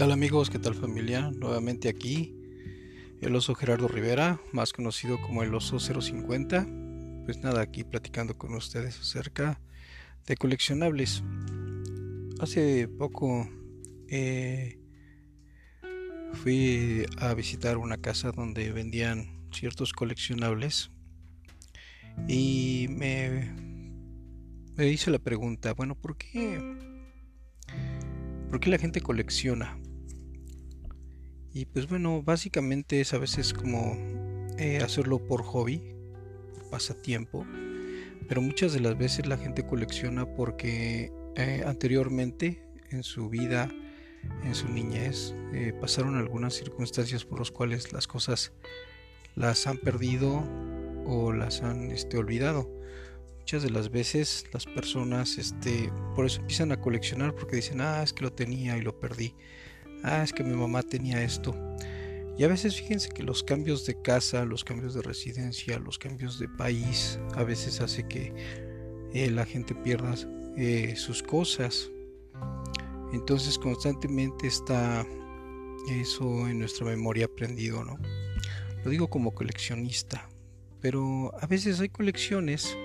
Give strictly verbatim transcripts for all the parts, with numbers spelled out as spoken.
tal amigos? ¿Qué tal familia? Nuevamente aquí el oso Gerardo Rivera, más conocido como el oso cero cincuenta. Pues nada, aquí platicando con ustedes acerca de coleccionables. Hace poco eh, fui a visitar una casa donde vendían ciertos coleccionables y me, me hice la pregunta, bueno, ¿por qué? ¿Por qué la gente colecciona? Y pues bueno, básicamente es a veces como eh, hacerlo por hobby, pasatiempo, pero muchas de las veces la gente colecciona porque eh, anteriormente en su vida, en su niñez, eh, pasaron algunas circunstancias por las cuales las cosas las han perdido o las han este, olvidado. Muchas de las veces las personas este, por eso empiezan a coleccionar, porque dicen, ah, es que lo tenía y lo perdí, ah, es que mi mamá tenía esto. Y a veces fíjense que los cambios de casa, los cambios de residencia, los cambios de país, a veces hace que eh, la gente pierda eh, sus cosas. Entonces constantemente está eso en nuestra memoria aprendido, ¿no? Lo digo como coleccionista, pero a veces hay colecciones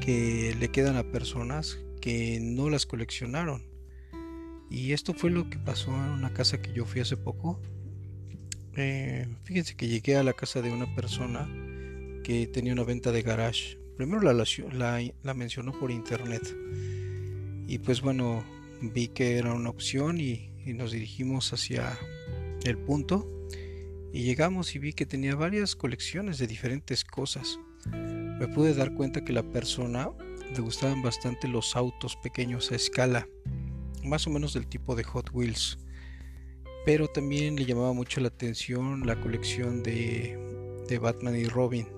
que le quedan a personas que no las coleccionaron, y esto fue lo que pasó en una casa que yo fui hace poco. Eh, fíjense que llegué a la casa de una persona que tenía una venta de garage. Primero la, la, la mencionó por internet y pues bueno, vi que era una opción y, y nos dirigimos hacia el punto, y llegamos y vi que tenía varias colecciones de diferentes cosas. Me pude dar cuenta que la persona le gustaban bastante los autos pequeños a escala, más o menos del tipo de Hot Wheels, pero también le llamaba mucho la atención la colección de, de Batman y Robin,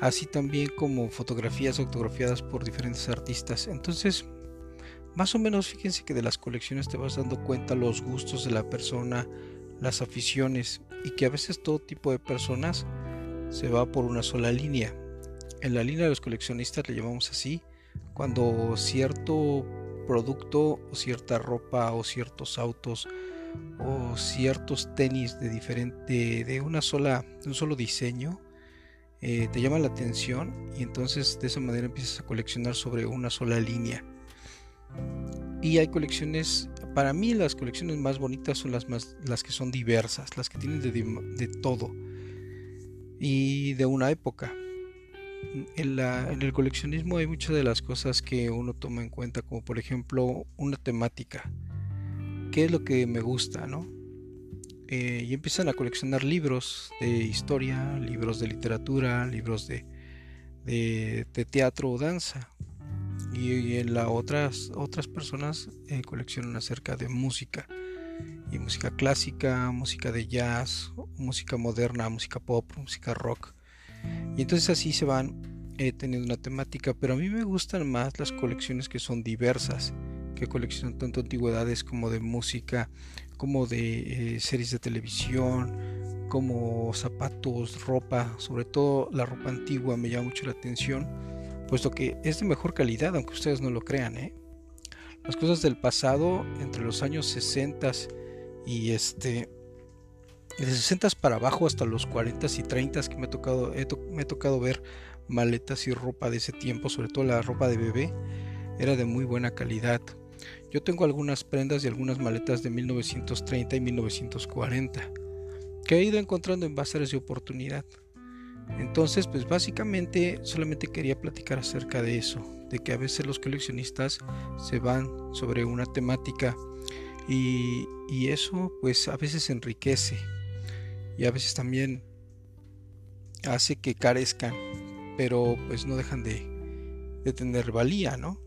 así también como fotografías autografiadas por diferentes artistas. Entonces, más o menos fíjense que de las colecciones te vas dando cuenta los gustos de la persona, las aficiones, y que a veces todo tipo de personas se va por una sola línea. En la línea de los coleccionistas le llamamos así cuando cierto producto o cierta ropa o ciertos autos o ciertos tenis de diferente de una sola de un solo diseño eh, te llama la atención, y entonces de esa manera empiezas a coleccionar sobre una sola línea. Y hay colecciones, para mí las colecciones más bonitas son las más las que son diversas, las que tienen de, de todo y de una época. En, la, en el coleccionismo hay muchas de las cosas que uno toma en cuenta, como por ejemplo una temática. ¿Qué es lo que me gusta, no? Eh, y empiezan a coleccionar libros de historia, libros de literatura, libros de, de, de teatro o danza. Y, y en la otras, otras personas eh, coleccionan acerca de música, y música clásica, música de jazz, música moderna, música pop, música rock. Y entonces así se van eh, teniendo una temática, pero a mí me gustan más las colecciones que son diversas, que coleccionan tanto antigüedades como de música, como de eh, series de televisión, como zapatos, ropa. Sobre todo la ropa antigua me llama mucho la atención, puesto que es de mejor calidad, aunque ustedes no lo crean, ¿eh? Las cosas del pasado, entre los años sesenta y este de sesenta para abajo hasta los cuarenta y treinta, que me ha tocado he to, me ha tocado ver maletas y ropa de ese tiempo, sobre todo la ropa de bebé, era de muy buena calidad. Yo tengo algunas prendas y algunas maletas de mil novecientos treinta y mil novecientos cuarenta que he ido encontrando en bazares de oportunidad. Entonces, pues básicamente solamente quería platicar acerca de eso, de que a veces los coleccionistas se van sobre una temática, y, y eso pues a veces enriquece y a veces también hace que carezcan, pero pues no dejan de, de tener valía, ¿no?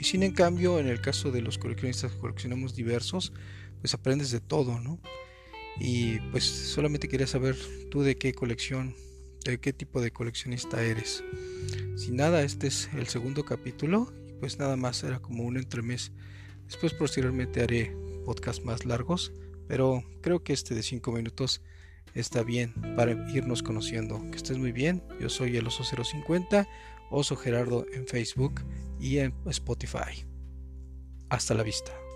Y sin en cambio, en el caso de los coleccionistas que coleccionamos diversos, pues aprendes de todo, ¿no? Y pues solamente quería saber tú de qué colección, de qué tipo de coleccionista eres. Sin nada, este es el segundo capítulo, y pues nada más era como un entremés. Después posteriormente haré podcasts más largos, pero creo que este de cinco minutos está bien para irnos conociendo. Que estés muy bien. Yo soy el oso cero cincuenta, oso Gerardo en Facebook y en Spotify. Hasta la vista.